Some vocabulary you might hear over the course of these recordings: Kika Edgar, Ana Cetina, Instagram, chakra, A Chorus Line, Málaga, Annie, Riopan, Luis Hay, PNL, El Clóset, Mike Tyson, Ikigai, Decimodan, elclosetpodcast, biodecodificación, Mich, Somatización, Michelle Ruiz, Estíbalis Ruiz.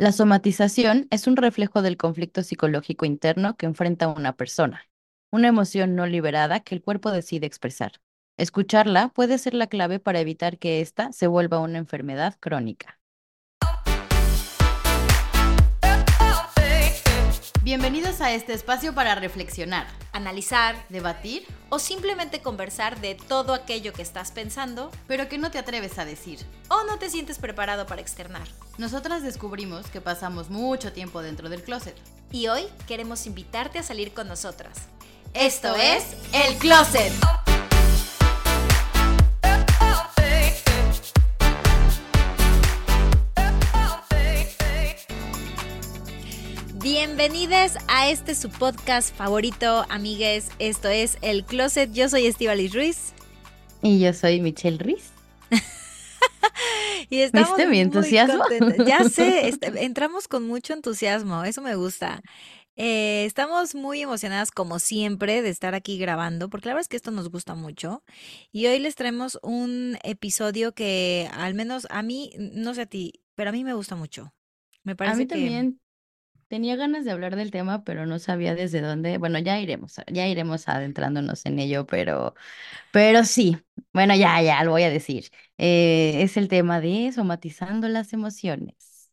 La somatización es un reflejo del conflicto psicológico interno que enfrenta una persona, una emoción no liberada que el cuerpo decide expresar. Escucharla puede ser la clave para evitar que ésta se vuelva una enfermedad crónica. Bienvenidos a este espacio para reflexionar, analizar, debatir o simplemente conversar de todo aquello que estás pensando, pero que no te atreves a decir o no te sientes preparado para externar. Nosotras descubrimos que pasamos mucho tiempo dentro del clóset y hoy queremos invitarte a salir con nosotras. Esto es El Clóset. Bienvenidas a este su podcast favorito, amigues. Esto es El Clóset. Yo soy Estíbalis Ruiz. Y yo soy Michelle Ruiz. Y estamos ¿viste mi entusiasmo? Contentos. Ya sé, entramos con mucho entusiasmo, eso me gusta. Estamos muy emocionadas, como siempre, de estar aquí grabando, porque la verdad es que esto nos gusta mucho. Y hoy les traemos un episodio que, al menos a mí, no sé a ti, pero a mí me gusta mucho. Me parece a mí también. Tenía ganas de hablar del tema, pero no sabía desde dónde. Bueno, ya iremos adentrándonos en ello, pero sí. Bueno, ya lo voy a decir. Es el tema de somatizando las emociones.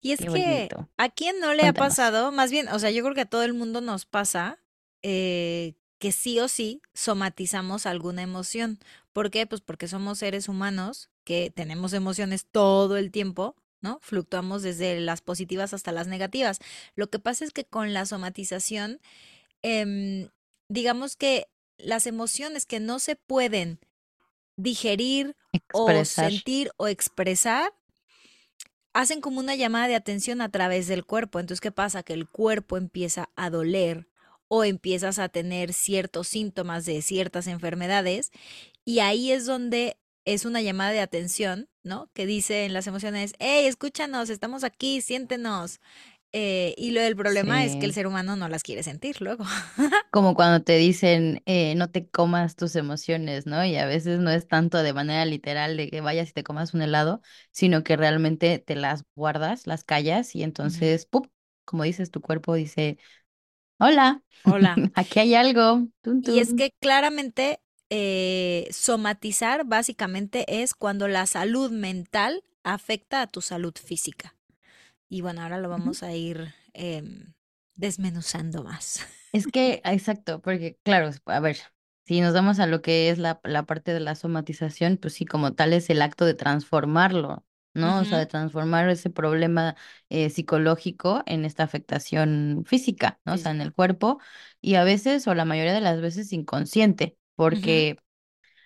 Y es que a quién no le ha pasado, más bien, o sea, yo creo que a todo el mundo nos pasa que sí o sí somatizamos alguna emoción. ¿Por qué? Pues porque somos seres humanos que tenemos emociones todo el tiempo, ¿no? Fluctuamos desde las positivas hasta las negativas. Lo que pasa es que con la somatización, digamos que las emociones que no se pueden digerir expresar. O sentir o expresar, hacen como una llamada de atención a través del cuerpo. Entonces, ¿qué pasa? Que el cuerpo empieza a doler o empiezas a tener ciertos síntomas de ciertas enfermedades y ahí es donde es una llamada de atención, ¿no? Que dice en las emociones, ¡hey, escúchanos, estamos aquí, siéntenos! Y lo del problema sí. Es que el ser humano no las quiere sentir luego. Como cuando te dicen, no te comas tus emociones, ¿no? Y a veces no es tanto de manera literal de que vayas y te comas un helado, sino que realmente te las guardas, las callas y entonces, ¡pum! Como dices, tu cuerpo dice, ¡hola! Aquí hay algo. Tum, tum. Y es que claramente... somatizar básicamente es cuando la salud mental afecta a tu salud física. Y bueno, ahora lo vamos a ir desmenuzando más. Es que, exacto, porque claro, a ver, si nos vamos a lo que es la parte de la somatización, pues sí, como tal es el acto de transformarlo, ¿no? O sea, de transformar ese problema psicológico en esta afectación física, ¿no? Sí. O sea, en el cuerpo y a veces o la mayoría de las veces inconsciente. Porque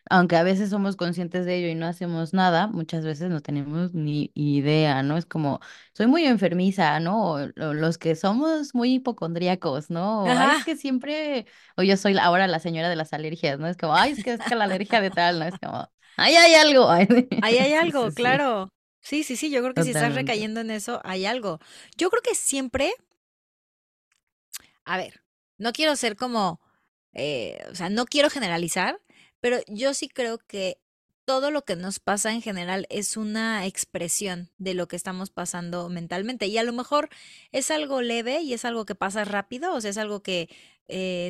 aunque a veces somos conscientes de ello y no hacemos nada, muchas veces no tenemos ni idea, ¿no? Es como, soy muy enfermiza, ¿no? O los que somos muy hipocondríacos, ¿no? O, ay, es que siempre, o yo soy ahora la señora de las alergias, ¿no? Es como, ay, es que la alergia de tal, ¿no? Es como, ahí hay algo. Ahí hay algo, sí, claro. Sí, yo creo que totalmente. Si estás recayendo en eso, hay algo. Yo creo que siempre, a ver, no quiero ser como... o sea, no quiero generalizar, pero yo sí creo que todo lo que nos pasa en general es una expresión de lo que estamos pasando mentalmente y a lo mejor es algo leve y es algo que pasa rápido, o sea, es algo que,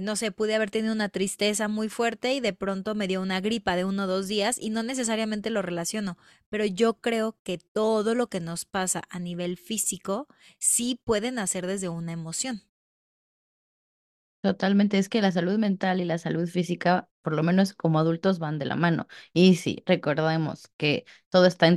no sé, pude haber tenido una tristeza muy fuerte y de pronto me dio una gripa de 1 o 2 días y no necesariamente lo relaciono, pero yo creo que todo lo que nos pasa a nivel físico sí puede nacer desde una emoción. Totalmente, es que la salud mental y la salud física, por lo menos como adultos, van de la mano. Y sí, recordemos que todo está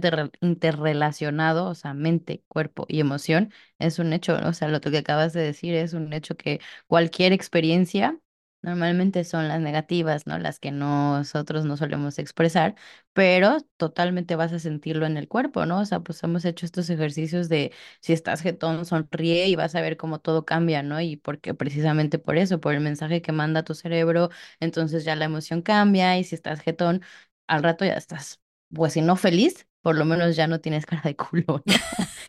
interrelacionado, o sea, mente, cuerpo y emoción, es un hecho, o sea, lo que acabas de decir es un hecho que cualquier experiencia, normalmente son las negativas, ¿no? Las que nosotros no solemos expresar, pero totalmente vas a sentirlo en el cuerpo, ¿no? O sea, pues hemos hecho estos ejercicios de si estás jetón, sonríe y vas a ver cómo todo cambia, ¿no? Y porque precisamente por eso, por el mensaje que manda tu cerebro, entonces ya la emoción cambia y si estás jetón, al rato ya estás, pues si no feliz, por lo menos ya no tienes cara de culo, ¿no?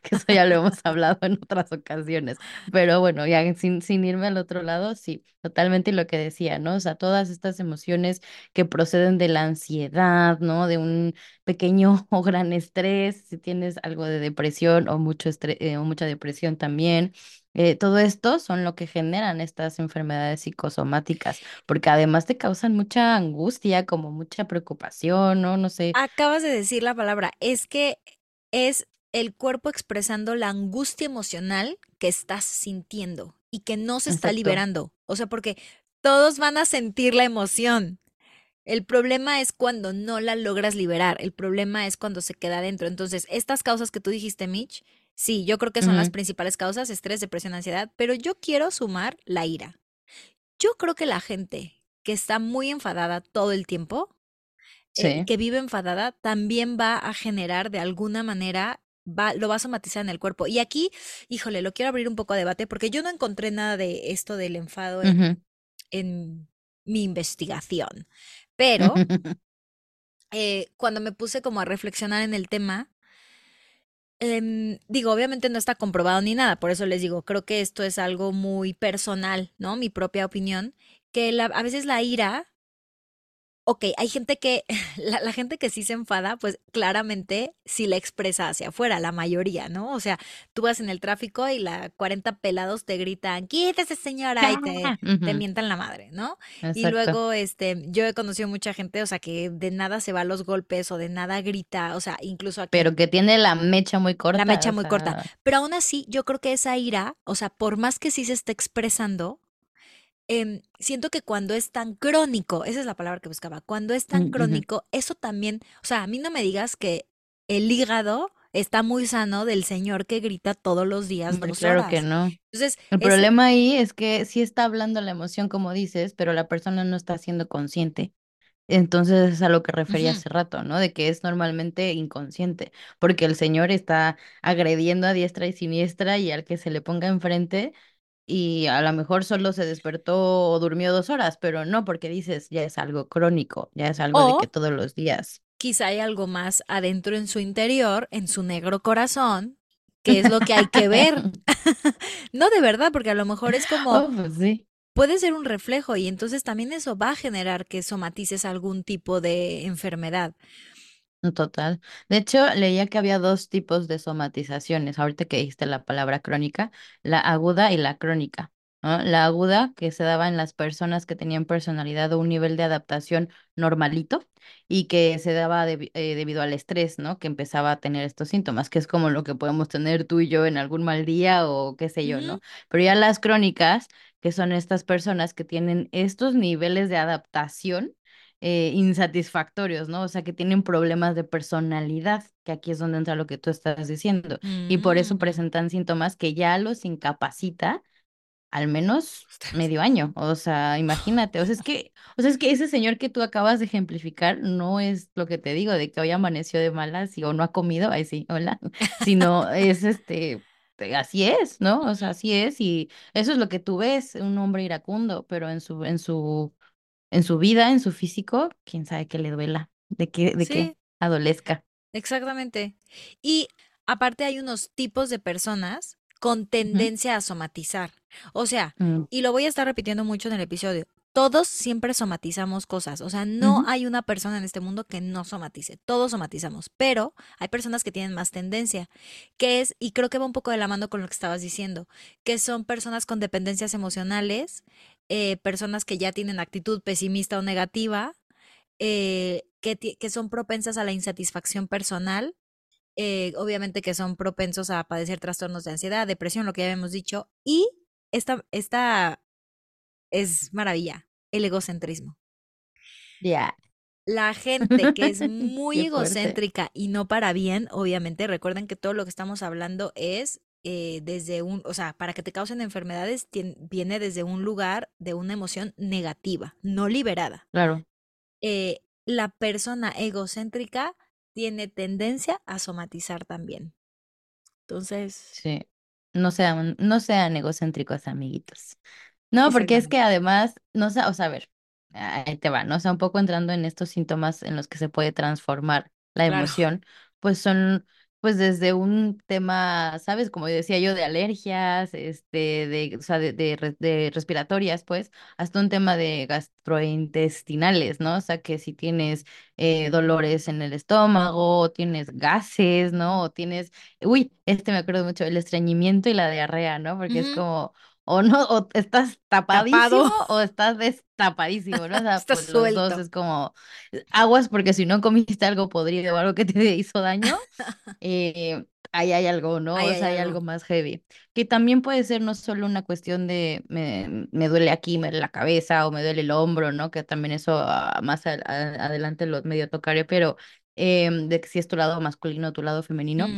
Que eso ya lo hemos hablado en otras ocasiones, pero bueno, ya sin irme al otro lado, sí, totalmente lo que decía, ¿no? O sea, todas estas emociones que proceden de la ansiedad, ¿no? De un pequeño o gran estrés, si tienes algo de depresión o mucho estrés, o mucha depresión también. Todo esto son lo que generan estas enfermedades psicosomáticas, porque además te causan mucha angustia, como mucha preocupación, ¿no? No sé. Acabas de decir la palabra, es que es el cuerpo expresando la angustia emocional que estás sintiendo y que no se está liberando. O sea, porque todos van a sentir la emoción. El problema es cuando no la logras liberar. El problema es cuando se queda adentro. Entonces, estas causas que tú dijiste, Mitch, sí, yo creo que son las principales causas, estrés, depresión, ansiedad, pero yo quiero sumar la ira. Yo creo que la gente que está muy enfadada todo el tiempo, que vive enfadada, también va a generar de alguna manera, lo va a somatizar en el cuerpo. Y aquí, híjole, lo quiero abrir un poco a debate, porque yo no encontré nada de esto del enfado en mi investigación. Pero cuando me puse como a reflexionar en el tema, digo, obviamente no está comprobado ni nada, por eso les digo, creo que esto es algo muy personal, ¿no? Mi propia opinión, que a veces la ira, ok, hay gente que, la gente que sí se enfada, pues claramente sí la expresa hacia afuera, la mayoría, ¿no? O sea, tú vas en el tráfico y 40 pelados te gritan, quítese señora, y te mientan la madre, ¿no? Exacto. Y luego, yo he conocido mucha gente, o sea, que de nada se va a los golpes o de nada grita, o sea, incluso aquí. Pero que tiene la mecha muy corta. La mecha muy corta. Pero aún así, yo creo que esa ira, o sea, por más que sí se esté expresando, siento que cuando es tan crónico, esa es la palabra que buscaba, cuando es tan crónico, eso también, o sea, a mí no me digas que el hígado está muy sano del señor que grita todos los días 2 horas. Claro que no. Entonces, el problema ahí es que sí está hablando la emoción, como dices, pero la persona no está siendo consciente. Entonces es a lo que refería hace rato, ¿no? De que es normalmente inconsciente, porque el señor está agrediendo a diestra y siniestra y al que se le ponga enfrente. Y a lo mejor solo se despertó o durmió 2 horas, pero no, porque dices, ya es algo crónico, ya es algo de que todos los días. Quizá hay algo más adentro en su interior, en su negro corazón, que es lo que hay que ver. No, de verdad, porque a lo mejor es como, pues sí, puede ser un reflejo y entonces también eso va a generar que somatices algún tipo de enfermedad. Total. De hecho, leía que había 2 tipos de somatizaciones. Ahorita que dijiste la palabra crónica, la aguda y la crónica, ¿no? La aguda, que se daba en las personas que tenían personalidad o un nivel de adaptación normalito y que se daba debido al estrés, ¿no? Que empezaba a tener estos síntomas, que es como lo que podemos tener tú y yo en algún mal día o qué sé yo, ¿no? Pero ya las crónicas, que son estas personas que tienen estos niveles de adaptación insatisfactorios, ¿no? O sea, que tienen problemas de personalidad, que aquí es donde entra lo que tú estás diciendo, y por eso presentan síntomas que ya los incapacita al menos medio año. O sea, imagínate, o sea, es que ese señor que tú acabas de ejemplificar no es lo que te digo, de que hoy amaneció de malas y o no ha comido, ahí sí, hola, sino es así es, ¿no? O sea, así es, y eso es lo que tú ves, un hombre iracundo, pero en su vida, en su físico, quién sabe qué le duela, de qué adolezca. Exactamente. Y aparte hay unos tipos de personas con tendencia a somatizar. O sea, y lo voy a estar repitiendo mucho en el episodio, todos siempre somatizamos cosas. O sea, no hay una persona en este mundo que no somatice. Todos somatizamos, pero hay personas que tienen más tendencia, que es, y creo que va un poco de la mano con lo que estabas diciendo, que son personas con dependencias emocionales, personas que ya tienen actitud pesimista o negativa, que son propensas a la insatisfacción personal, obviamente que son propensos a padecer trastornos de ansiedad, depresión, lo que ya habíamos dicho, y esta es maravilla, el egocentrismo. Ya. La gente que es muy egocéntrica y no para bien, obviamente, recuerden que todo lo que estamos hablando es o sea, para que te causen enfermedades viene desde un lugar de una emoción negativa, no liberada. Claro. La persona egocéntrica tiene tendencia a somatizar también. Entonces. Sí. No sean egocéntricos, amiguitos. No, porque es que además, o sea, a ver, ahí te va, ¿no? O sea, un poco entrando en estos síntomas en los que se puede transformar la emoción, pues son pues desde un tema, ¿sabes? Como decía yo, de alergias, o sea, de respiratorias, pues, hasta un tema de gastrointestinales, ¿no? O sea, que si tienes dolores en el estómago, o tienes gases, ¿no? O tienes, uy, me acuerdo mucho, el estreñimiento y la diarrea, ¿no? Porque es como, o no, o estás tapadísimo o estás destapadísimo, ¿no? O sea, estás pues suelto. Los dos es como aguas, porque si no comiste algo podrido o algo que te hizo daño, ahí hay algo, ¿no? Ahí o sea, hay algo más heavy. Que también puede ser no solo una cuestión de me duele aquí, me duele la cabeza o me duele el hombro, ¿no? Que también eso más adelante lo medio tocaré, pero de que si es tu lado masculino o tu lado femenino,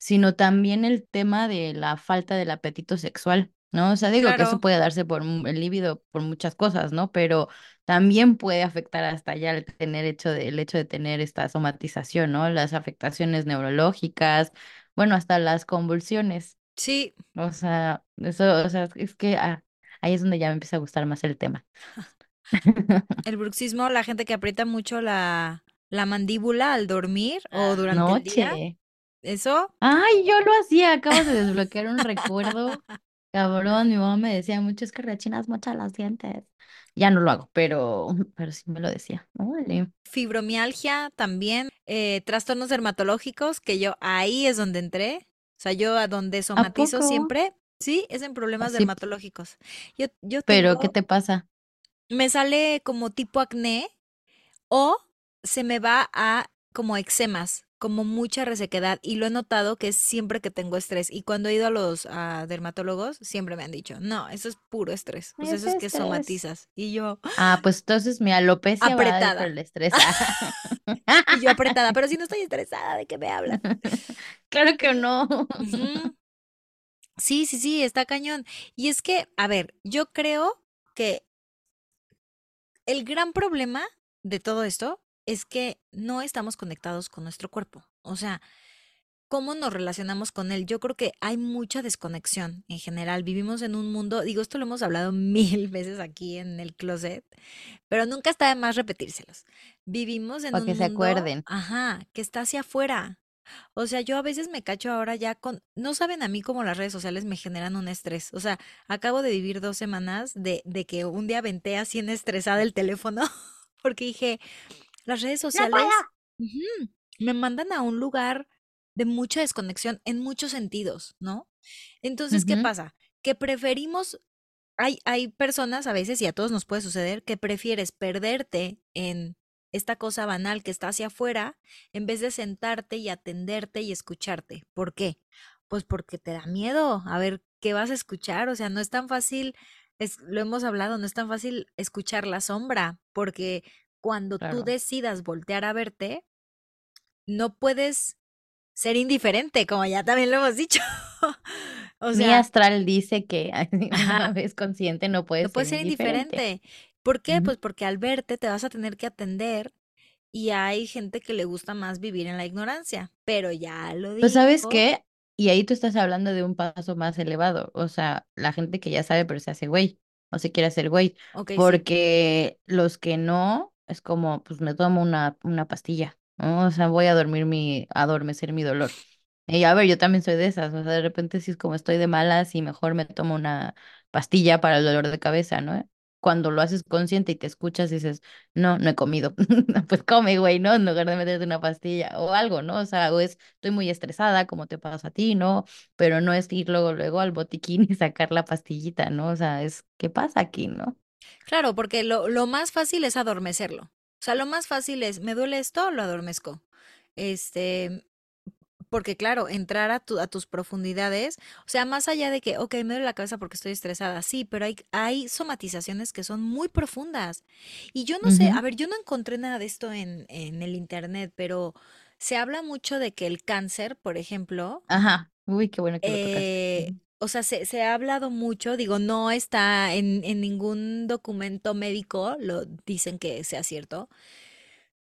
sino también el tema de la falta del apetito sexual, ¿no? O sea, digo que eso puede darse por el líbido, por muchas cosas, ¿no? Pero también puede afectar hasta allá el hecho de tener esta somatización, ¿no? Las afectaciones neurológicas, bueno, hasta las convulsiones. Sí. O sea, eso, o sea, es que ahí es donde ya me empieza a gustar más el tema. El bruxismo, la gente que aprieta mucho la mandíbula al dormir o durante el día. ¿Eso? Ay, yo lo hacía, acabo de desbloquear un recuerdo. Cabrón, mi mamá me decía mucho, es que rechinas mucho las dientes. Ya no lo hago, pero sí me lo decía. Vale. Fibromialgia también, trastornos dermatológicos, que yo ahí es donde entré. O sea, yo a donde somatizo siempre, sí, es en problemas dermatológicos. Yo ¿pero qué te pasa? Me sale como tipo acné o se me va a como eczemas, como mucha resequedad, y lo he notado que es siempre que tengo estrés, y cuando he ido a los dermatólogos siempre me han dicho, no, eso es puro estrés, pues eso es que somatizas, y yo... Ah, pues entonces mi alopecia apretada. Va por el estrés. Y yo apretada, pero si no estoy estresada, ¿de qué me hablan? Claro que no. Sí, está cañón. Y es que, a ver, yo creo que el gran problema de todo esto es que no estamos conectados con nuestro cuerpo. O sea, ¿cómo nos relacionamos con él? Yo creo que hay mucha desconexión en general. Vivimos en un mundo, digo, esto lo hemos hablado 1000 veces aquí en el closet, pero nunca está de más repetírselos. Vivimos en un mundo... O que se acuerden. Ajá, que está hacia afuera. O sea, yo a veces me cacho ahora ya con... No saben a mí cómo las redes sociales me generan un estrés. O sea, acabo de vivir 2 semanas de que un día aventé así en estresada el teléfono porque dije... Las redes sociales me mandan a un lugar de mucha desconexión en muchos sentidos, ¿no? Entonces, ¿qué pasa? Que preferimos, hay personas a veces, y a todos nos puede suceder, que prefieres perderte en esta cosa banal que está hacia afuera, en vez de sentarte y atenderte y escucharte. ¿Por qué? Pues porque te da miedo a ver qué vas a escuchar. O sea, no es tan fácil, lo hemos hablado, no es tan fácil escuchar la sombra, porque... Cuando tú decidas voltear a verte, no puedes ser indiferente, como ya también lo hemos dicho. O sea, mi astral dice que una vez consciente no puedes ser indiferente. ¿Por qué? Pues porque al verte te vas a tener que atender, y hay gente que le gusta más vivir en la ignorancia, pero ya lo digo. Pues ¿sabes qué? Y ahí tú estás hablando de un paso más elevado, o sea, la gente que ya sabe pero se hace güey, o se quiere hacer güey, porque los que no... Es como, pues me tomo una pastilla, ¿no? O sea, voy a adormecer mi dolor. Y a ver, yo también soy de esas, o sea, de repente sí es como estoy de malas y mejor me tomo una pastilla para el dolor de cabeza, ¿no? Cuando lo haces consciente y te escuchas y dices, no he comido, pues come, güey, ¿no? En lugar de meterte una pastilla o algo, ¿no? O sea, o es, estoy muy estresada, como te pasa a ti, ¿no? Pero no es ir luego al botiquín y sacar la pastillita, ¿no? O sea, es, ¿qué pasa aquí, no? Claro, porque lo más fácil es adormecerlo. O sea, lo más fácil es, me duele esto, lo adormezco. Porque claro, entrar a tus profundidades, o sea, más allá de que, ok, me duele la cabeza porque estoy estresada, sí, pero hay somatizaciones que son muy profundas. Y yo no sé, a ver, yo no encontré nada de esto en el internet, pero se habla mucho de que el cáncer, por ejemplo. Ajá, uy, qué bueno que lo tocaste. O sea, se ha hablado mucho, digo, no está en ningún documento médico, lo dicen que sea cierto,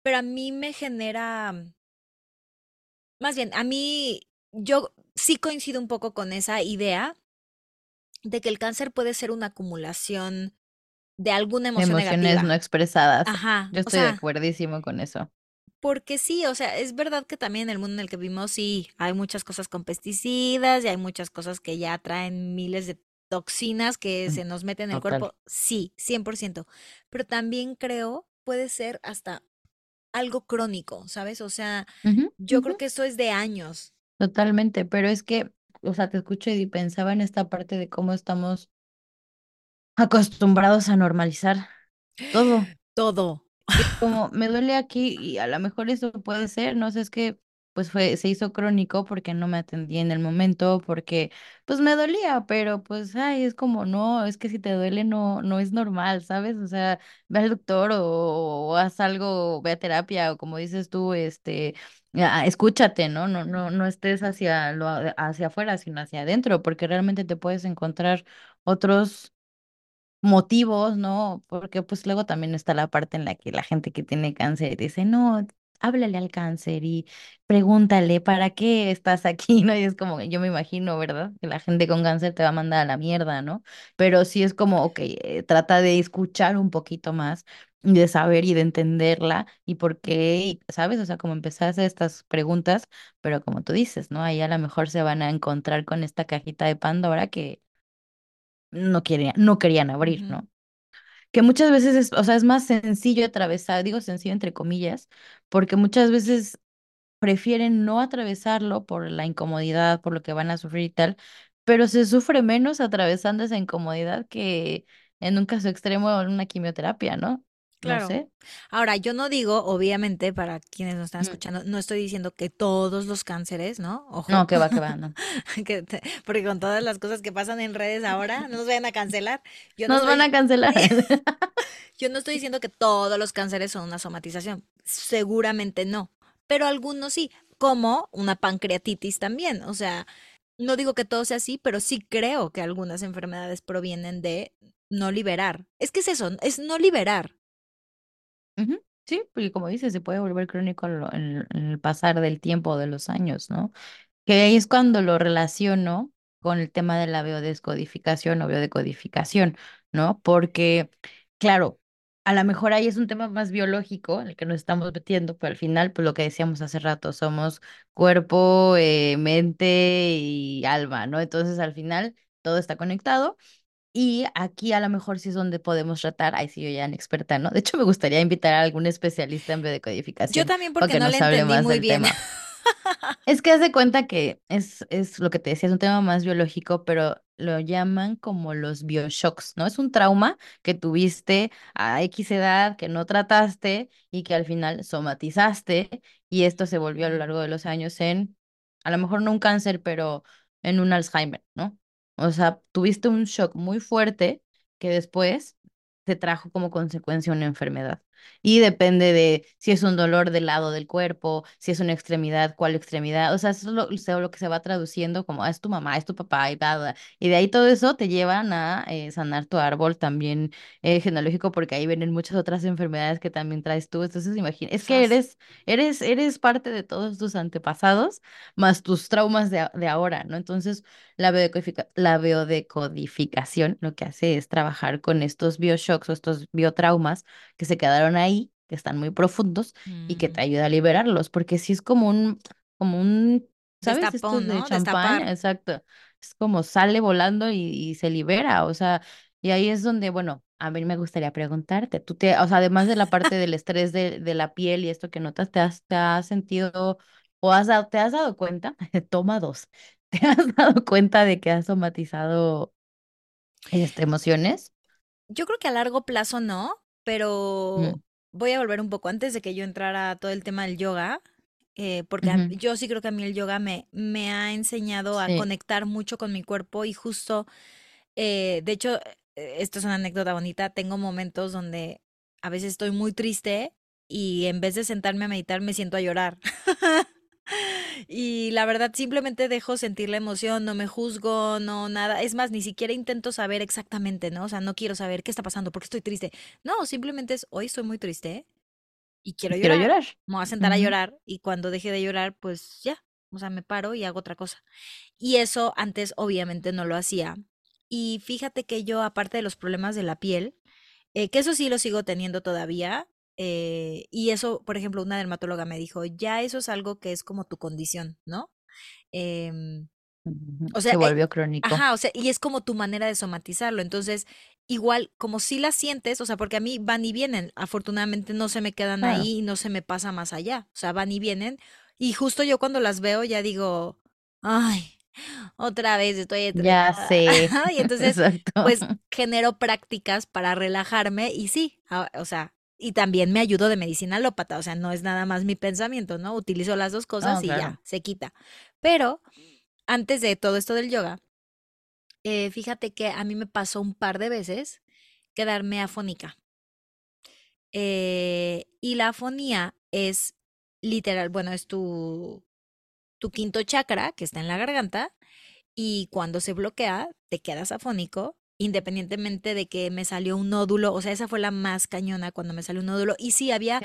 pero a mí me genera, más bien, a mí, yo sí coincido un poco con esa idea de que el cáncer puede ser una acumulación de alguna emoción negativa. Emociones no expresadas. Ajá. Yo estoy de acuerdísimo con eso. Porque sí, o sea, es verdad que también el mundo en el que vivimos, sí, hay muchas cosas con pesticidas y hay muchas cosas que ya traen miles de toxinas que se nos meten en el Total. Cuerpo. Sí, 100%. Pero también creo puede ser hasta algo crónico, ¿sabes? O sea, yo creo que eso es de años. Totalmente, pero es que, o sea, te escucho y pensaba en esta parte de cómo estamos acostumbrados a normalizar todo. Todo. Es como, me duele aquí y a lo mejor eso puede ser, no sé, es que pues se hizo crónico porque no me atendí en el momento, porque pues me dolía, pero pues ay, es como no, es que si te duele no es normal, ¿sabes? O sea, ve al doctor o haz algo, ve a terapia o como dices tú, escúchate, ¿no? No estés hacia afuera, sino hacia adentro, porque realmente te puedes encontrar otros motivos, ¿no? Porque pues luego también está la parte en la que la gente que tiene cáncer dice, no, háblale al cáncer y pregúntale, ¿para qué estás aquí? ¿No? Y es como, yo me imagino, ¿verdad? Que la gente con cáncer te va a mandar a la mierda, ¿no? Pero sí es como, ok, trata de escuchar un poquito más, de saber y de entenderla y por qué, ¿sabes? O sea, como empezar a hacer estas preguntas, pero como tú dices, ¿no? Ahí a lo mejor se van a encontrar con esta cajita de Pandora que no querían abrir, ¿no? Que muchas veces es, o sea, es más sencillo atravesar, digo sencillo entre comillas, porque muchas veces prefieren no atravesarlo por la incomodidad, por lo que van a sufrir y tal, pero se sufre menos atravesando esa incomodidad que en un caso extremo en una quimioterapia, ¿no? Claro. No sé. Ahora, yo no digo, obviamente, para quienes nos están escuchando, no estoy diciendo que todos los cánceres, ¿no? Ojo. No, que va, no. Porque con todas las cosas que pasan en redes ahora, no nos vayan a cancelar. Nos van a cancelar. Yo no estoy diciendo que todos los cánceres son una somatización. Seguramente no. Pero algunos sí, como una pancreatitis también. O sea, no digo que todo sea así, pero sí creo que algunas enfermedades provienen de no liberar. Es que es eso, es no liberar. Sí, porque como dices, se puede volver crónico en el pasar del tiempo, de los años, ¿no? Que ahí es cuando lo relaciono con el tema de la biodescodificación o biodecodificación, ¿no? Porque, claro, a lo mejor ahí es un tema más biológico en el que nos estamos metiendo, pero al final, pues lo que decíamos hace rato, somos cuerpo, mente y alma, ¿no? Entonces, al final, todo está conectado. Y aquí a lo mejor sí es donde podemos tratar, ahí sí yo ya en experta, ¿no? De hecho, me gustaría invitar a algún especialista en biodecodificación. Yo también porque no le entendí muy bien. Tema. Es que haz de cuenta que es lo que te decía, es un tema más biológico, pero lo llaman como los bioshocks, ¿no? Es un trauma que tuviste a X edad, que no trataste y que al final somatizaste y esto se volvió a lo largo de los años en, a lo mejor no un cáncer, pero en un Alzheimer, ¿no? O sea, tuviste un shock muy fuerte que después te trajo como consecuencia una enfermedad. Y depende de si es un dolor del lado del cuerpo, si es una extremidad, cuál extremidad. O sea, eso es lo que se va traduciendo como es tu mamá, es tu papá y bla, bla. Y de ahí todo eso te llevan a sanar tu árbol también genealógico, porque ahí vienen muchas otras enfermedades que también traes tú. Entonces, imagina, es que eres parte de todos tus antepasados, más tus traumas de ahora, ¿no? Entonces, la biodecodificación lo que hace es trabajar con estos bioshocks o estos biotraumas que se quedaron ahí, que están muy profundos y que te ayuda a liberarlos, porque sí es como un ¿sabes? Destapón, estos de ¿no? champán, destapar. Exacto, es como sale volando y se libera, o sea, y ahí es donde, bueno, a mí me gustaría preguntarte, o sea, además de la parte del estrés de la piel y esto que notas, ¿te has sentido o te has dado cuenta? Toma dos, ¿te has dado cuenta de que has somatizado emociones? Yo creo que a largo plazo no, pero voy a volver un poco antes de que yo entrara a todo el tema del yoga, porque yo sí creo que a mí el yoga me ha enseñado a conectar mucho con mi cuerpo y justo, de hecho, esto es una anécdota bonita, tengo momentos donde a veces estoy muy triste y en vez de sentarme a meditar me siento a llorar. Y la verdad simplemente dejo sentir la emoción, no me juzgo, no nada, es más, ni siquiera intento saber exactamente, ¿no? O sea, no quiero saber qué está pasando, porque estoy triste. No, simplemente es, hoy estoy muy triste y quiero llorar. Me voy a sentar a llorar y cuando deje de llorar, pues ya, o sea, me paro y hago otra cosa. Y eso antes obviamente no lo hacía. Y fíjate que yo, aparte de los problemas de la piel, que eso sí lo sigo teniendo todavía, Y eso, por ejemplo, una dermatóloga me dijo, ya eso es algo que es como tu condición, ¿no? O sea, se volvió crónico. Ajá, o sea, y es como tu manera de somatizarlo. Entonces, igual, como si la sientes, o sea, porque a mí van y vienen, afortunadamente no se me quedan ahí y no se me pasa más allá, o sea, van y vienen, y justo yo cuando las veo ya digo, ay, otra vez estoy entrenada. Ya sé. Y entonces, pues, genero prácticas para relajarme y sí, o sea, y también me ayudo de medicina alópata, o sea, no es nada más mi pensamiento, ¿no? Utilizo las dos cosas y ya, se quita. Pero antes de todo esto del yoga, fíjate que a mí me pasó un par de veces quedarme afónica. Y la afonía es literal, bueno, es tu quinto chakra que está en la garganta y cuando se bloquea te quedas afónico, independientemente de que me salió un nódulo, o sea, esa fue la más cañona cuando me salió un nódulo. Y sí, había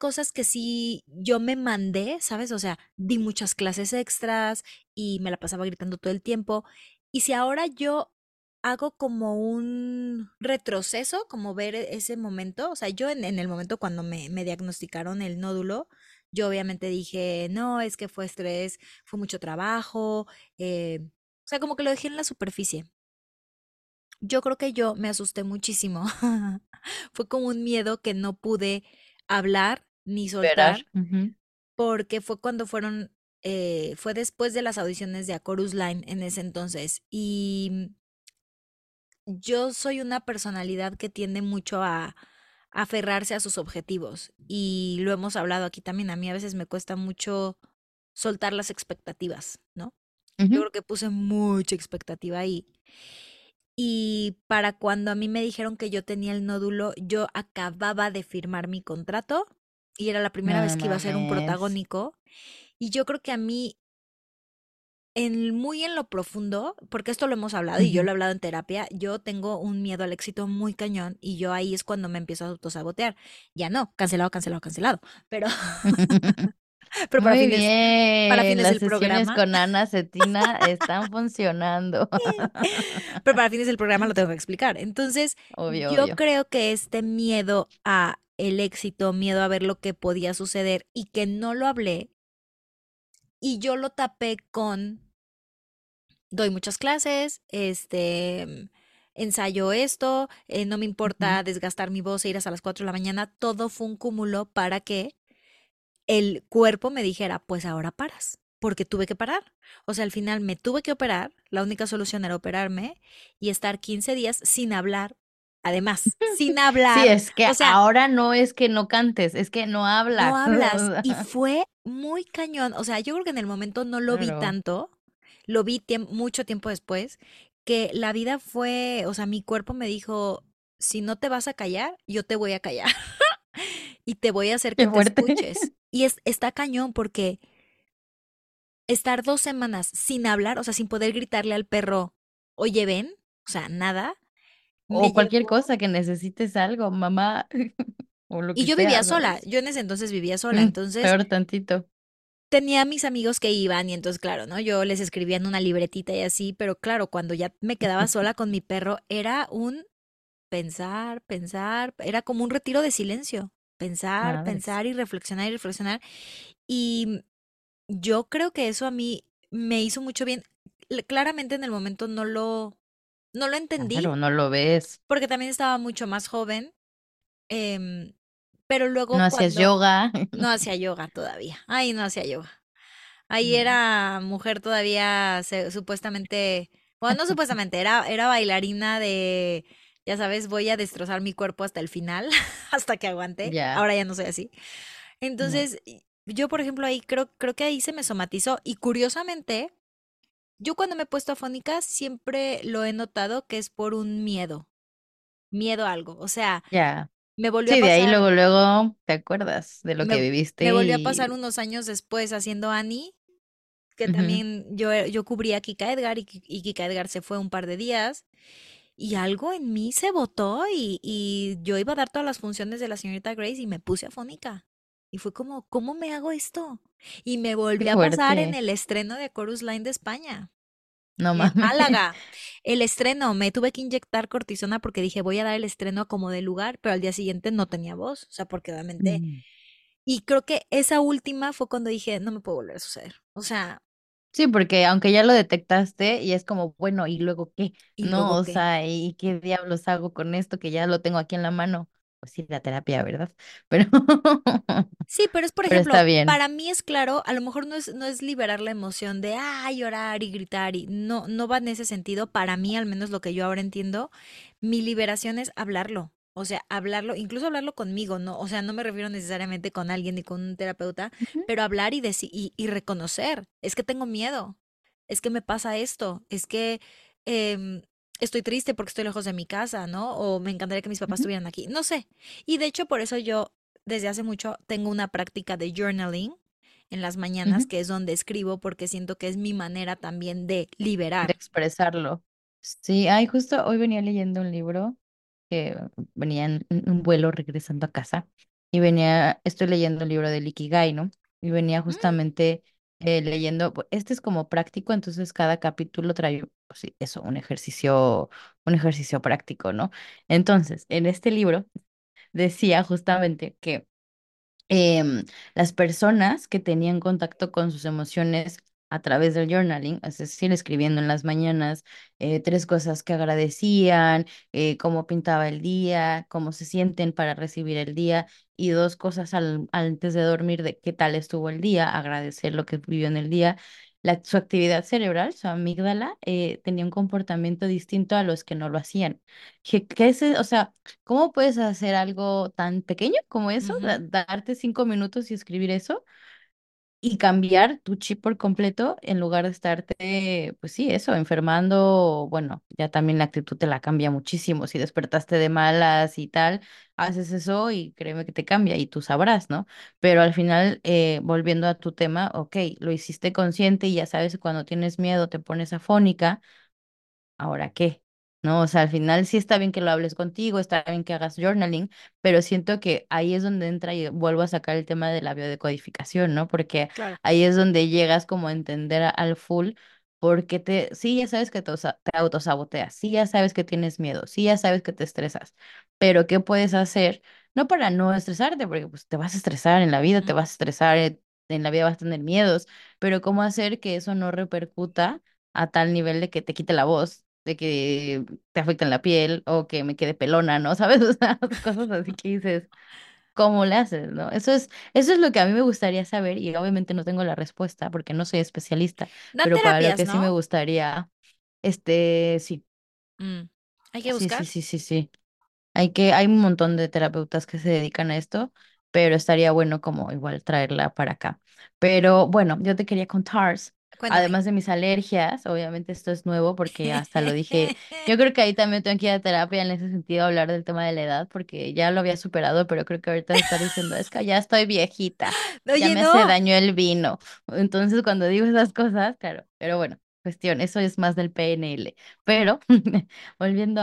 cosas que sí yo me mandé, ¿sabes? O sea, di muchas clases extras y me la pasaba gritando todo el tiempo. Y si ahora yo hago como un retroceso, como ver ese momento, o sea, yo en el momento cuando me diagnosticaron el nódulo, yo obviamente dije, no, es que fue estrés, fue mucho trabajo, o sea, como que lo dejé en la superficie. Yo creo que yo me asusté muchísimo, fue como un miedo que no pude hablar ni soltar, porque fue cuando fue después de las audiciones de A Chorus Line en ese entonces. Y yo soy una personalidad que tiende mucho a aferrarse a sus objetivos. Y lo hemos hablado aquí también. A mí a veces me cuesta mucho soltar las expectativas, ¿no? Yo creo que puse mucha expectativa ahí. Y para cuando a mí me dijeron que yo tenía el nódulo, yo acababa de firmar mi contrato y era la primera vez que iba a ser un protagónico. Y yo creo que a mí, muy en lo profundo, porque esto lo hemos hablado y yo lo he hablado en terapia, yo tengo un miedo al éxito muy cañón y yo ahí es cuando me empiezo a autosabotear. Ya no, cancelado. Pero para muy bien, para fines del programa. Las sesiones con Ana Cetina están funcionando. Pero para fines del programa lo tengo que explicar. Entonces, obvio. Creo que este miedo a el éxito, miedo a ver lo que podía suceder y que no lo hablé, y yo lo tapé con, doy muchas clases, ensayo esto, no me importa desgastar mi voz e ir hasta las 4 de la mañana. Todo fue un cúmulo para que el cuerpo me dijera, pues ahora paras, porque tuve que parar. O sea, al final me tuve que operar, la única solución era operarme y estar 15 días sin hablar. Además, sin hablar. Sí, es que, o sea, ahora no es que no cantes, es que no hablas. No hablas. Y fue muy cañón. O sea, yo creo que en el momento no lo vi tanto, lo vi mucho tiempo después, que la vida fue, o sea, mi cuerpo me dijo, si no te vas a callar, yo te voy a callar. Y te voy a hacer que te escuches. Y está cañón porque estar 2 semanas sin hablar, o sea, sin poder gritarle al perro, oye, ven, o sea, nada. O cualquier cosa que necesites algo, mamá, o lo que sea. Y yo vivía sola, yo en ese entonces vivía sola, entonces... Peor tantito. Tenía a mis amigos que iban y entonces, claro, ¿no? Yo les escribía en una libretita y así, pero claro, cuando ya me quedaba sola con mi perro, era un pensar, era como un retiro de silencio. Pensar y reflexionar. Y yo creo que eso a mí me hizo mucho bien. Claramente en el momento no lo entendí. Claro, no lo ves. Porque también estaba mucho más joven, pero luego... No hacía yoga todavía. Ahí no hacía yoga. Ahí era mujer todavía, supuestamente... Bueno, no supuestamente, era bailarina de... Ya sabes, voy a destrozar mi cuerpo hasta el final, hasta que aguante. Yeah. Ahora ya no soy así. Entonces, yo, por ejemplo, ahí creo que ahí se me somatizó. Y curiosamente... Yo cuando me he puesto afónica siempre lo he notado que es por un miedo a algo, o sea, me volvió a pasar. Sí, de ahí luego te acuerdas de lo que viviste. Me volvió a pasar unos años después haciendo Annie, que también yo cubría a Kika Edgar y Kika Edgar se fue un par de días y algo en mí se botó y yo iba a dar todas las funciones de la señorita Grace y me puse afónica. Y fue como, ¿cómo me hago esto? Y me volví a pasar en el estreno de Chorus Line de España. No mames. Málaga. El estreno, me tuve que inyectar cortisona porque dije, voy a dar el estreno a como de lugar, pero al día siguiente no tenía voz, o sea, porque obviamente... Y creo que esa última fue cuando dije, no me puede volver a suceder, o sea... Sí, porque aunque ya lo detectaste y es como, bueno, ¿y luego qué? ¿Y no, luego o qué? Sea, ¿y qué diablos hago con esto que ya lo tengo aquí en la mano? Pues sí, la terapia, ¿verdad? Pero sí, pero es, por ejemplo, para mí es claro, a lo mejor no es liberar la emoción de, llorar y gritar, y no va en ese sentido. Para mí, al menos lo que yo ahora entiendo, mi liberación es hablarlo. O sea, hablarlo, incluso hablarlo conmigo, ¿no? O sea, no me refiero necesariamente con alguien ni con un terapeuta, pero hablar y decir y reconocer. Es que tengo miedo, es que me pasa esto, es que estoy triste porque estoy lejos de mi casa, ¿no? O me encantaría que mis papás estuvieran aquí, no sé. Y de hecho, por eso yo desde hace mucho tengo una práctica de journaling en las mañanas, que es donde escribo, porque siento que es mi manera también de liberar. De expresarlo. Sí, justo hoy venía leyendo un libro, que venía en un vuelo regresando a casa y estoy leyendo el libro del Ikigai, ¿no? Y venía justamente leyendo, este es como práctico, entonces cada capítulo trae, pues sí, eso, un ejercicio práctico, ¿no? Entonces, en este libro decía justamente que las personas que tenían contacto con sus emociones a través del journaling, es decir, escribiendo en las mañanas 3 cosas que agradecían, cómo pintaba el día, cómo se sienten para recibir el día, y 2 cosas antes de dormir de qué tal estuvo el día, agradecer lo que vivió en el día. Su actividad cerebral, su amígdala, tenía un comportamiento distinto a los que no lo hacían. O sea, ¿cómo puedes hacer algo tan pequeño como eso? Darte 5 minutos y escribir eso, y cambiar tu chip por completo en lugar de estarte, pues sí, eso, enfermando. Bueno, ya también la actitud te la cambia muchísimo. Si despertaste de malas y tal, haces eso y créeme que te cambia y tú sabrás, ¿no? Pero al final, volviendo a tu tema, ok, lo hiciste consciente y ya sabes, cuando tienes miedo te pones afónica. ¿Ahora qué? ¿No? O sea, al final sí está bien que lo hables contigo, está bien que hagas journaling, pero siento que ahí es donde entra, y vuelvo a sacar el tema de la biodecodificación, ¿no? Porque claro, ahí es donde llegas como a entender al full, porque sí ya sabes que te autosaboteas, sí ya sabes que tienes miedo, sí ya sabes que te estresas, pero ¿qué puedes hacer? No para no estresarte, porque pues te vas a estresar en la vida, te vas a estresar, en la vida vas a tener miedos, pero ¿cómo hacer que eso no repercuta a tal nivel de que te quite la voz, de que te afecten la piel o que me quede pelona, ¿no? ¿Sabes? O sea, cosas así que dices, ¿cómo le haces, no? Eso es lo que a mí me gustaría saber, y obviamente no tengo la respuesta porque no soy especialista, pero para lo que ¿no? Sí me gustaría, sí. ¿Hay que buscar? Sí. Hay un montón de terapeutas que se dedican a esto, pero estaría bueno como igual traerla para acá. Pero bueno, yo te quería contar. Cuéntame. Además de mis alergias, obviamente esto es nuevo porque hasta lo dije, yo creo que ahí también tengo que ir a terapia en ese sentido, hablar del tema de la edad, porque ya lo había superado, pero creo que ahorita estar diciendo, es que ya estoy viejita, ya me hace daño el vino, entonces cuando digo esas cosas, claro, pero bueno, cuestión, eso es más del PNL, pero volviendo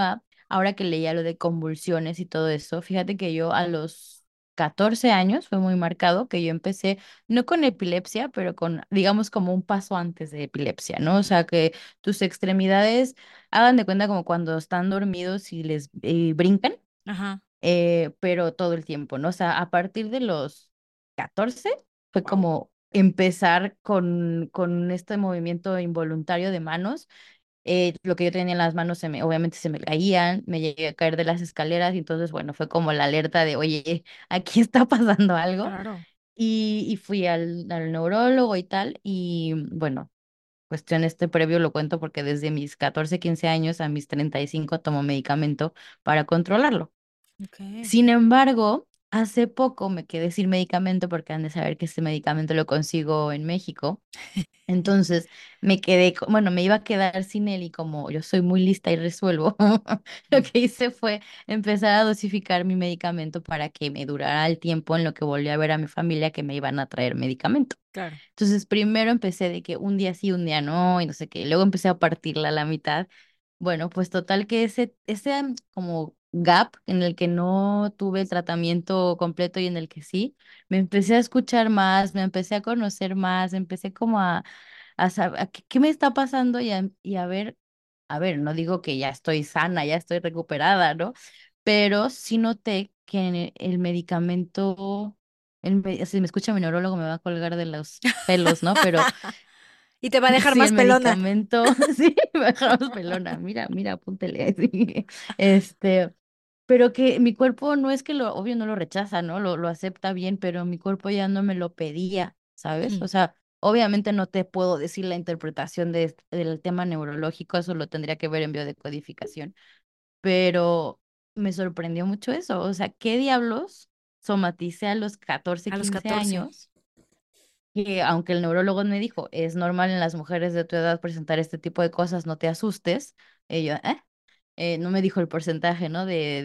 ahora que leía lo de convulsiones y todo eso, fíjate que yo a los 14 años, fue muy marcado que yo empecé, no con epilepsia, pero con, digamos, como un paso antes de epilepsia, ¿no? O sea, que tus extremidades, hagan de cuenta como cuando están dormidos y les brincan, pero todo el tiempo, ¿no? O sea, a partir de los 14 fue como empezar con este movimiento involuntario de manos. Lo que yo tenía en las manos obviamente se me caían, me llegué a caer de las escaleras, y entonces, bueno, fue como la alerta de, oye, aquí está pasando algo. Claro. Y fui al neurólogo y tal, y bueno, cuestión previo lo cuento porque desde mis 14, 15 años a mis 35 tomo medicamento para controlarlo. Okay. Sin embargo, hace poco me quedé sin medicamento porque han de saber que este medicamento lo consigo en México. Entonces me iba a quedar sin él, y como yo soy muy lista y resuelvo, lo que hice fue empezar a dosificar mi medicamento para que me durara el tiempo en lo que volví a ver a mi familia que me iban a traer medicamento. Claro. Entonces primero empecé de que un día sí, un día no, y no sé qué. Luego empecé a partirla a la mitad. Bueno, pues total que ese como gap en el que no tuve el tratamiento completo y en el que sí, me empecé a escuchar más, me empecé a conocer más, empecé como a saber qué me está pasando, y a ver A ver, no digo que ya estoy sana, ya estoy recuperada, ¿no? Pero sí noté que el medicamento, si me escucha mi neurólogo me va a colgar de los pelos, ¿no? Pero y te va a dejar más pelona. El medicamento, sí, me va a dejar más pelona. Mira, apúntele. Sí. Pero que mi cuerpo no es que obvio no lo rechaza, ¿no? Lo acepta bien, pero mi cuerpo ya no me lo pedía, ¿sabes? O sea, obviamente no te puedo decir la interpretación del tema neurológico, eso lo tendría que ver en biodecodificación, pero me sorprendió mucho eso. O sea, ¿qué diablos somaticé a los 14, 15 años? Que aunque el neurólogo me dijo, es normal en las mujeres de tu edad presentar este tipo de cosas, no te asustes, yo, no me dijo el porcentaje, ¿no? De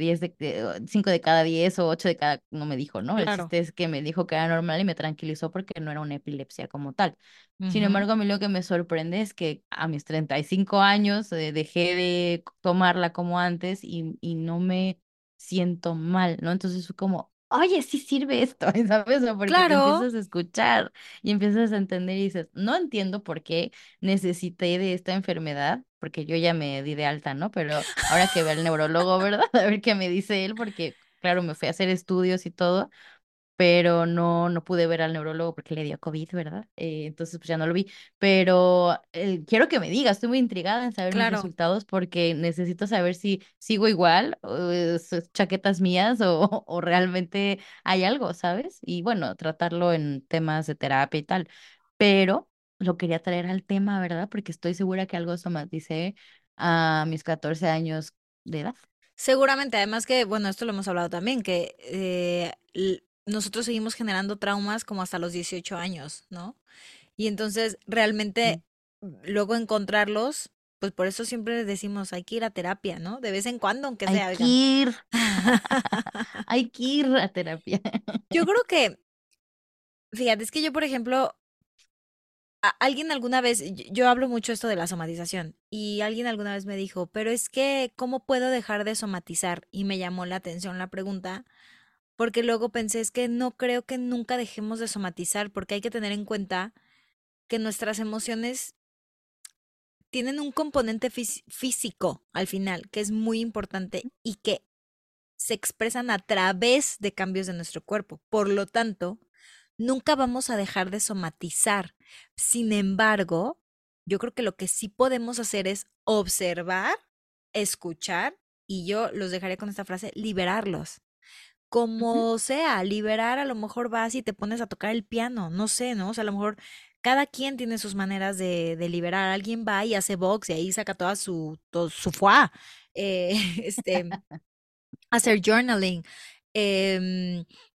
5 de cada 10 o 8 de cada, no me dijo, ¿no? Claro. El chiste es que me dijo que era normal y me tranquilizó porque no era una epilepsia como tal. Uh-huh. Sin embargo, a mí lo que me sorprende es que a mis 35 años dejé de tomarla como antes y no me siento mal, ¿no? Entonces fue como, oye, sí sirve esto, ¿sabes? Porque te empiezas a escuchar y empiezas a entender y dices, no entiendo por qué necesité de esta enfermedad, porque yo ya me di de alta, ¿no? Pero ahora que ve al neurólogo, ¿verdad? A ver qué me dice él, porque, claro, me fui a hacer estudios y todo, pero no pude ver al neurólogo porque le dio COVID, ¿verdad? Entonces, pues ya no lo vi, pero quiero que me digas, estoy muy intrigada en saber mis resultados porque necesito saber si sigo igual, chaquetas mías o realmente hay algo, ¿sabes? Y bueno, tratarlo en temas de terapia y tal, pero lo quería traer al tema, ¿verdad? Porque estoy segura que algo somaticé a mis 14 años de edad. Seguramente, además que, bueno, esto lo hemos hablado también, que nosotros seguimos generando traumas como hasta los 18 años, ¿no? Y entonces realmente luego encontrarlos, pues por eso siempre decimos, hay que ir a terapia, ¿no? De vez en cuando, aunque sea. Hay que ir a terapia. Yo creo que, fíjate, es que yo, por ejemplo, alguien alguna vez, yo hablo mucho esto de la somatización, y alguien alguna vez me dijo, pero es que, ¿cómo puedo dejar de somatizar? Y me llamó la atención la pregunta, porque luego pensé, es que no creo que nunca dejemos de somatizar, porque hay que tener en cuenta que nuestras emociones tienen un componente físico al final, que es muy importante y que se expresan a través de cambios de nuestro cuerpo. Por lo tanto, nunca vamos a dejar de somatizar. Sin embargo, yo creo que lo que sí podemos hacer es observar, escuchar, y yo los dejaré con esta frase, liberarlos. Como sea, liberar, a lo mejor vas y te pones a tocar el piano, no sé, ¿no? O sea, a lo mejor cada quien tiene sus maneras de liberar. Alguien va y hace box y ahí saca toda su foie. Hacer journaling.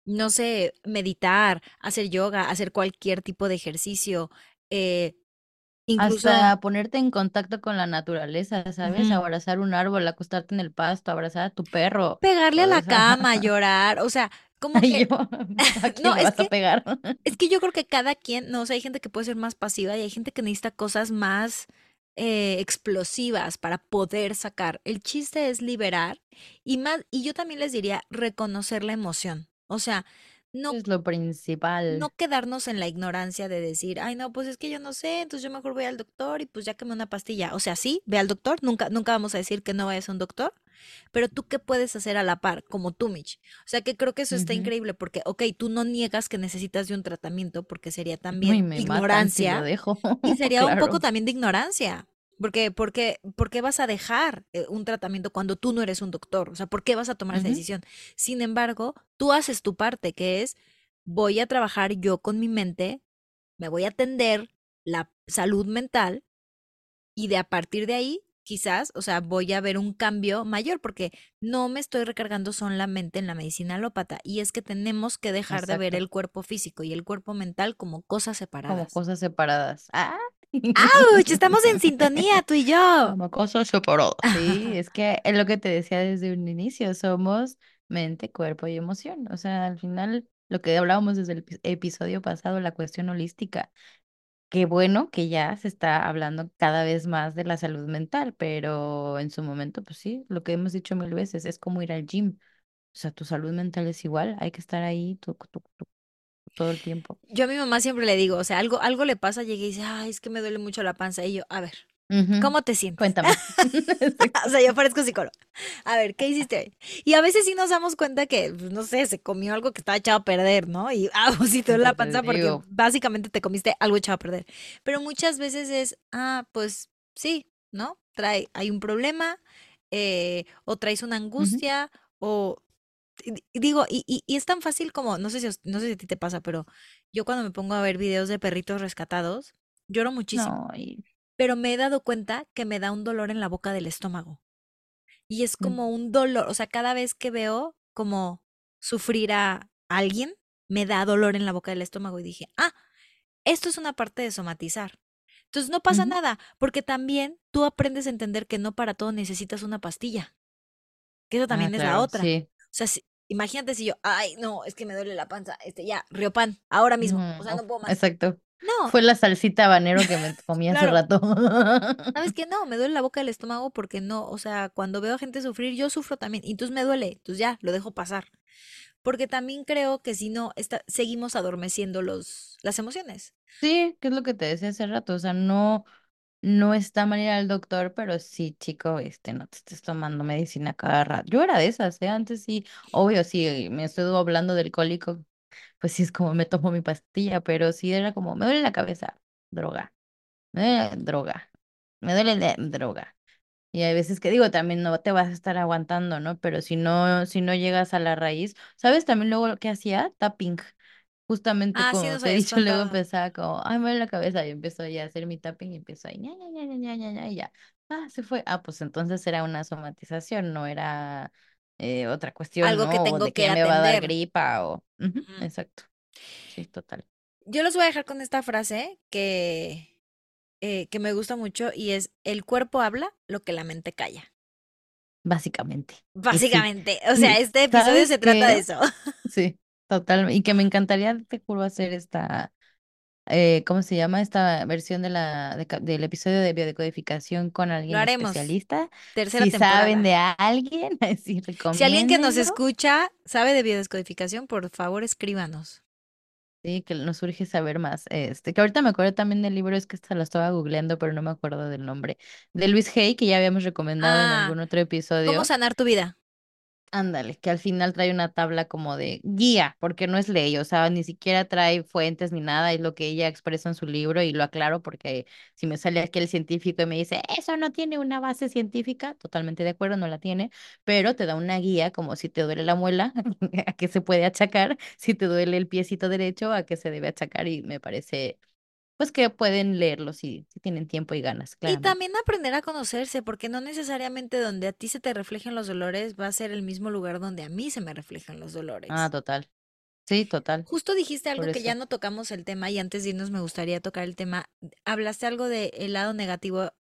No sé, meditar, hacer yoga, hacer cualquier tipo de ejercicio, incluso hasta ponerte en contacto con la naturaleza, ¿sabes? Abrazar un árbol, acostarte en el pasto, abrazar a tu perro, pegarle a la cama, llorar, o sea, como que no es que pegar. Es que yo creo que cada quien, no, o sea, hay gente que puede ser más pasiva y hay gente que necesita cosas más explosivas para poder sacar. El chiste es liberar y yo también les diría reconocer la emoción, o sea, no es lo principal, no quedarnos en la ignorancia de decir, ay no, pues es que yo no sé, entonces yo mejor voy al doctor y pues ya quemé una pastilla. O sea, sí, ve al doctor, nunca vamos a decir que no vayas a un doctor, pero tú qué puedes hacer a la par, como tú, Mitch. O sea, que creo que eso está increíble porque, okay, tú no niegas que necesitas de un tratamiento porque sería también ignorancia. Matan si lo dejo. Y sería un poco también de ignorancia. ¿Por qué vas a dejar un tratamiento cuando tú no eres un doctor? O sea, ¿por qué vas a tomar esa decisión? Sin embargo, tú haces tu parte, que es, voy a trabajar yo con mi mente, me voy a atender la salud mental y a partir de ahí, quizás, o sea, voy a ver un cambio mayor porque no me estoy recargando solamente en la medicina alópata. Y es que tenemos que dejar de ver el cuerpo físico y el cuerpo mental como cosas separadas. Como cosas separadas. ¡Ah! ¡Auch! Estamos en sintonía, tú y yo. Como cosas separadas. Sí, es que es lo que te decía desde un inicio. Somos mente, cuerpo y emoción. O sea, al final, lo que hablábamos desde el episodio pasado, la cuestión holística. Qué bueno que ya se está hablando cada vez más de la salud mental, pero en su momento, pues sí, lo que hemos dicho 1000 veces, es como ir al gym. O sea, tu salud mental es igual, hay que estar ahí todo el tiempo. Yo a mi mamá siempre le digo, o sea, algo le pasa, llega y dice, ay, es que me duele mucho la panza. Y yo, a ver, ¿Cómo te sientes? Cuéntame. O sea, yo parezco psicóloga. A ver, ¿qué hiciste hoy? Y a veces sí nos damos cuenta que, no sé, se comió algo que estaba echado a perder, ¿no? Y sí te duele la panza porque básicamente te comiste algo echado a perder. Pero muchas veces es, pues sí, ¿no? Hay un problema, o traes una angustia, o... Digo, y es tan fácil como, no sé si a ti te pasa, pero yo cuando me pongo a ver videos de perritos rescatados, lloro muchísimo. No, pero me he dado cuenta que me da un dolor en la boca del estómago. Y es como un dolor, o sea, cada vez que veo como sufrir a alguien, me da dolor en la boca del estómago. Y dije, esto es una parte de somatizar. Entonces no pasa nada, porque también tú aprendes a entender que no para todo necesitas una pastilla. Que eso también es la otra. Sí. O sea, imagínate si yo, no, es que me duele la panza, ya, Riopan, ahora mismo, o sea, no puedo más. Exacto. No. Fue la salsita habanero que me comí hace rato. ¿Sabes qué? No, me duele la boca del estómago porque no, o sea, cuando veo a gente sufrir, yo sufro también, y entonces me duele, entonces ya, lo dejo pasar. Porque también creo que si no, seguimos adormeciendo las emociones. Sí, que es lo que te decía hace rato, o sea, no está mal ir al doctor, pero sí, chico, no te estés tomando medicina cada rato. Yo era de esas, antes sí, obvio, sí, me estuvo hablando del cólico, pues sí es como me tomo mi pastilla, pero sí era como, me duele la cabeza, droga, me duele la droga, me duele la droga. Y hay veces que digo, también no te vas a estar aguantando, ¿no? Pero si no llegas a la raíz, ¿sabes también luego qué hacía? Tapping. Justamente como sí, te he dicho, luego empezaba como, me duele la cabeza, y empiezo ya a hacer mi tapping y empiezo ahí, y ya, se fue, pues entonces era una somatización, no era otra cuestión, algo, ¿no? Que tengo o de que atender. Me va a dar gripa, o, exacto, sí, total. Yo los voy a dejar con esta frase que me gusta mucho, y es, el cuerpo habla lo que la mente calla. Básicamente, sí. O sea, este episodio se trata de eso. Sí. Total, y que me encantaría, te juro, hacer esta, ¿cómo se llama? Esta versión del episodio de biodecodificación con alguien especialista. Tercera temporada. Saben de alguien, así recomiéndenlo. Si alguien que nos escucha sabe de biodecodificación, por favor, escríbanos. Sí, que nos urge saber más. Que ahorita me acuerdo también del libro, es que hasta lo estaba googleando, pero no me acuerdo del nombre. De Luis Hay, que ya habíamos recomendado en algún otro episodio. ¿Cómo sanar tu vida? Ándale, que al final trae una tabla como de guía, porque no es ley, o sea, ni siquiera trae fuentes ni nada, es lo que ella expresa en su libro, y lo aclaro porque si me sale aquí el científico y me dice, eso no tiene una base científica, totalmente de acuerdo, no la tiene, pero te da una guía como si te duele la muela, a qué se puede achacar, si te duele el piecito derecho, a qué se debe achacar, y me parece... Pues que pueden leerlo si tienen tiempo y ganas, claro. Y también aprender a conocerse, porque no necesariamente donde a ti se te reflejen los dolores va a ser el mismo lugar donde a mí se me reflejan los dolores. Total. Sí, total. Justo dijiste algo que ya no tocamos el tema, y antes de irnos me gustaría tocar el tema. Hablaste algo del lado negativo,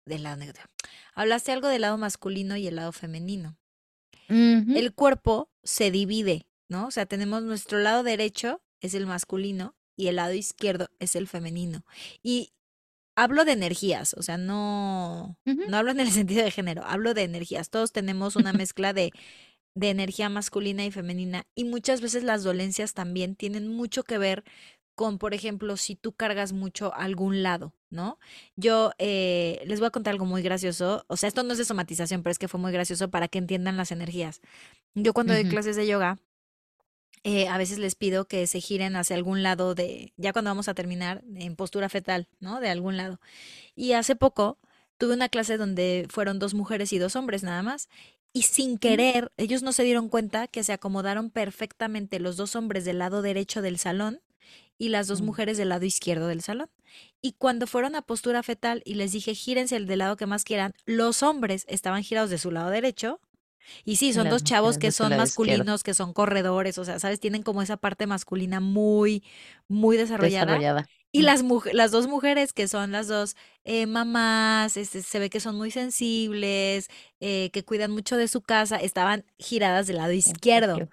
Hablaste algo del lado masculino y el lado femenino. El cuerpo se divide, ¿no? O sea, tenemos nuestro lado derecho, es el masculino, y el lado izquierdo es el femenino. Y hablo de energías, o sea, no hablo en el sentido de género, hablo de energías. Todos tenemos una mezcla de energía masculina y femenina, y muchas veces las dolencias también tienen mucho que ver con, por ejemplo, si tú cargas mucho a algún lado, ¿no? Yo les voy a contar algo muy gracioso, o sea, esto no es de somatización, pero es que fue muy gracioso para que entiendan las energías. Yo cuando doy clases de yoga, a veces les pido que se giren hacia algún lado ya cuando vamos a terminar, en postura fetal, ¿no? De algún lado. Y hace poco tuve una clase donde fueron 2 mujeres y 2 hombres nada más, y sin querer, ellos no se dieron cuenta que se acomodaron perfectamente los 2 hombres del lado derecho del salón y las 2 mujeres del lado izquierdo del salón. Y cuando fueron a postura fetal y les dije, gírense el del lado que más quieran, los hombres estaban girados de su lado derecho. Y sí, son 2 chavos que son masculinos, que son corredores, o sea, ¿sabes? Tienen como esa parte masculina muy, muy desarrollada. Y las 2 mujeres que son las 2 mamás, se ve que son muy sensibles, que cuidan mucho de su casa, estaban giradas del lado izquierdo.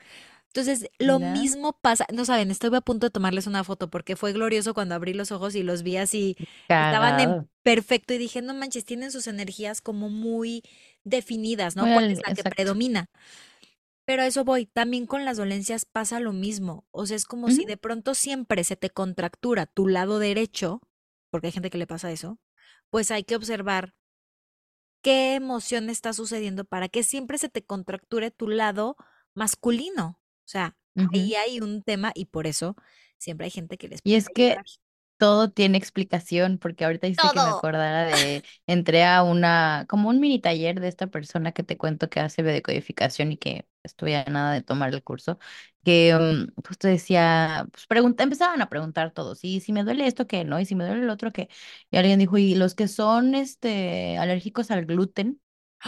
Entonces, lo mismo pasa, no saben, estoy a punto de tomarles una foto porque fue glorioso cuando abrí los ojos y los vi así, estaban en perfecto, y dije, no manches, tienen sus energías como muy definidas, ¿no? ¿Cuál es la que predomina? Pero a eso voy, también con las dolencias pasa lo mismo, o sea, es como si de pronto siempre se te contractura tu lado derecho, porque hay gente que le pasa eso, pues hay que observar qué emoción está sucediendo para que siempre se te contracture tu lado masculino. O sea, ahí hay un tema y por eso siempre hay gente que les... Y es que todo tiene explicación, porque ahorita hiciste que me acordara de... Entré a una... como un mini taller de esta persona que te cuento que hace biodecodificación y que estuve a nada de tomar el curso, que justo decía... Pues empezaban a preguntar todos, y si me duele esto, ¿qué? ¿No? Y si me duele el otro, ¿qué? Y alguien dijo, y los que son alérgicos al gluten,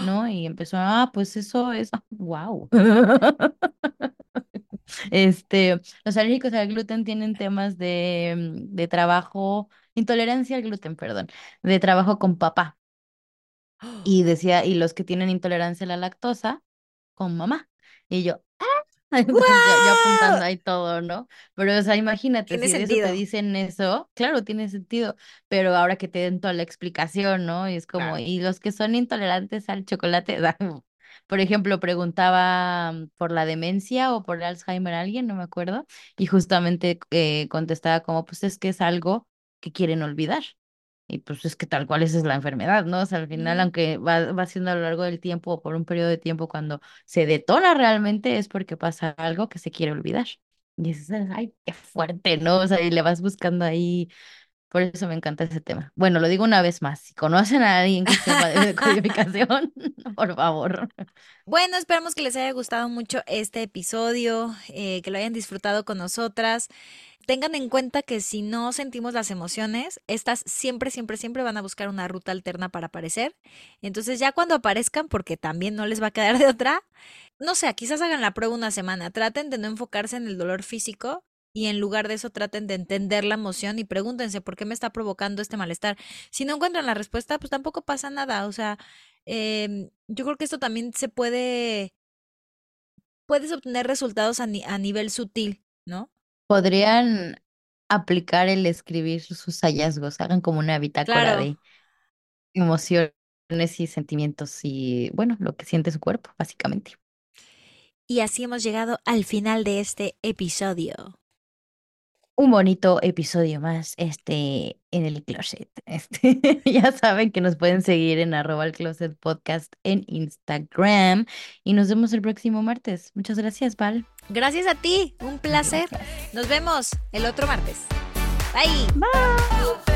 ¿no? Y empezó, pues eso es... ¡Wow! Los alérgicos al gluten tienen temas de trabajo, intolerancia al gluten, perdón, de trabajo con papá. Y decía, y los que tienen intolerancia a la lactosa, con mamá. Y yo, entonces, yo apuntando ahí todo, ¿no? Pero, o sea, imagínate, si de eso te dicen eso, claro, tiene sentido, pero ahora que te den toda la explicación, ¿no? Y es como, claro. Y los que son intolerantes al chocolate, por ejemplo, preguntaba por la demencia o por el Alzheimer a alguien, no me acuerdo, y justamente contestaba como, pues es que es algo que quieren olvidar, y pues es que tal cual esa es la enfermedad, ¿no? O sea, al final, aunque va siendo a lo largo del tiempo o por un periodo de tiempo, cuando se detona realmente es porque pasa algo que se quiere olvidar, y es, ay, qué fuerte, ¿no? O sea, y le vas buscando ahí... Por eso me encanta ese tema. Bueno, lo digo una vez más. Si conocen a alguien que sepa de codificación, por favor. Bueno, esperamos que les haya gustado mucho este episodio, que lo hayan disfrutado con nosotras. Tengan en cuenta que si no sentimos las emociones, estas siempre, siempre, siempre van a buscar una ruta alterna para aparecer. Entonces ya cuando aparezcan, porque también no les va a quedar de otra, no sé, quizás hagan la prueba una semana. Traten de no enfocarse en el dolor físico, y en lugar de eso traten de entender la emoción y pregúntense por qué me está provocando este malestar. Si no encuentran la respuesta, pues tampoco pasa nada. O sea, yo creo que esto también se puede... Puedes obtener resultados a nivel sutil, ¿no? Podrían aplicar el escribir sus hallazgos. Hagan como una bitácora de emociones y sentimientos y, bueno, lo que siente su cuerpo, básicamente. Y así hemos llegado al final de este episodio. Un bonito episodio más, en el closet. Ya saben que nos pueden seguir en @elclosetpodcast en Instagram. Y nos vemos el próximo martes. Muchas gracias, Val. Gracias a ti. Un placer. Gracias. Nos vemos el otro martes. Bye. Bye.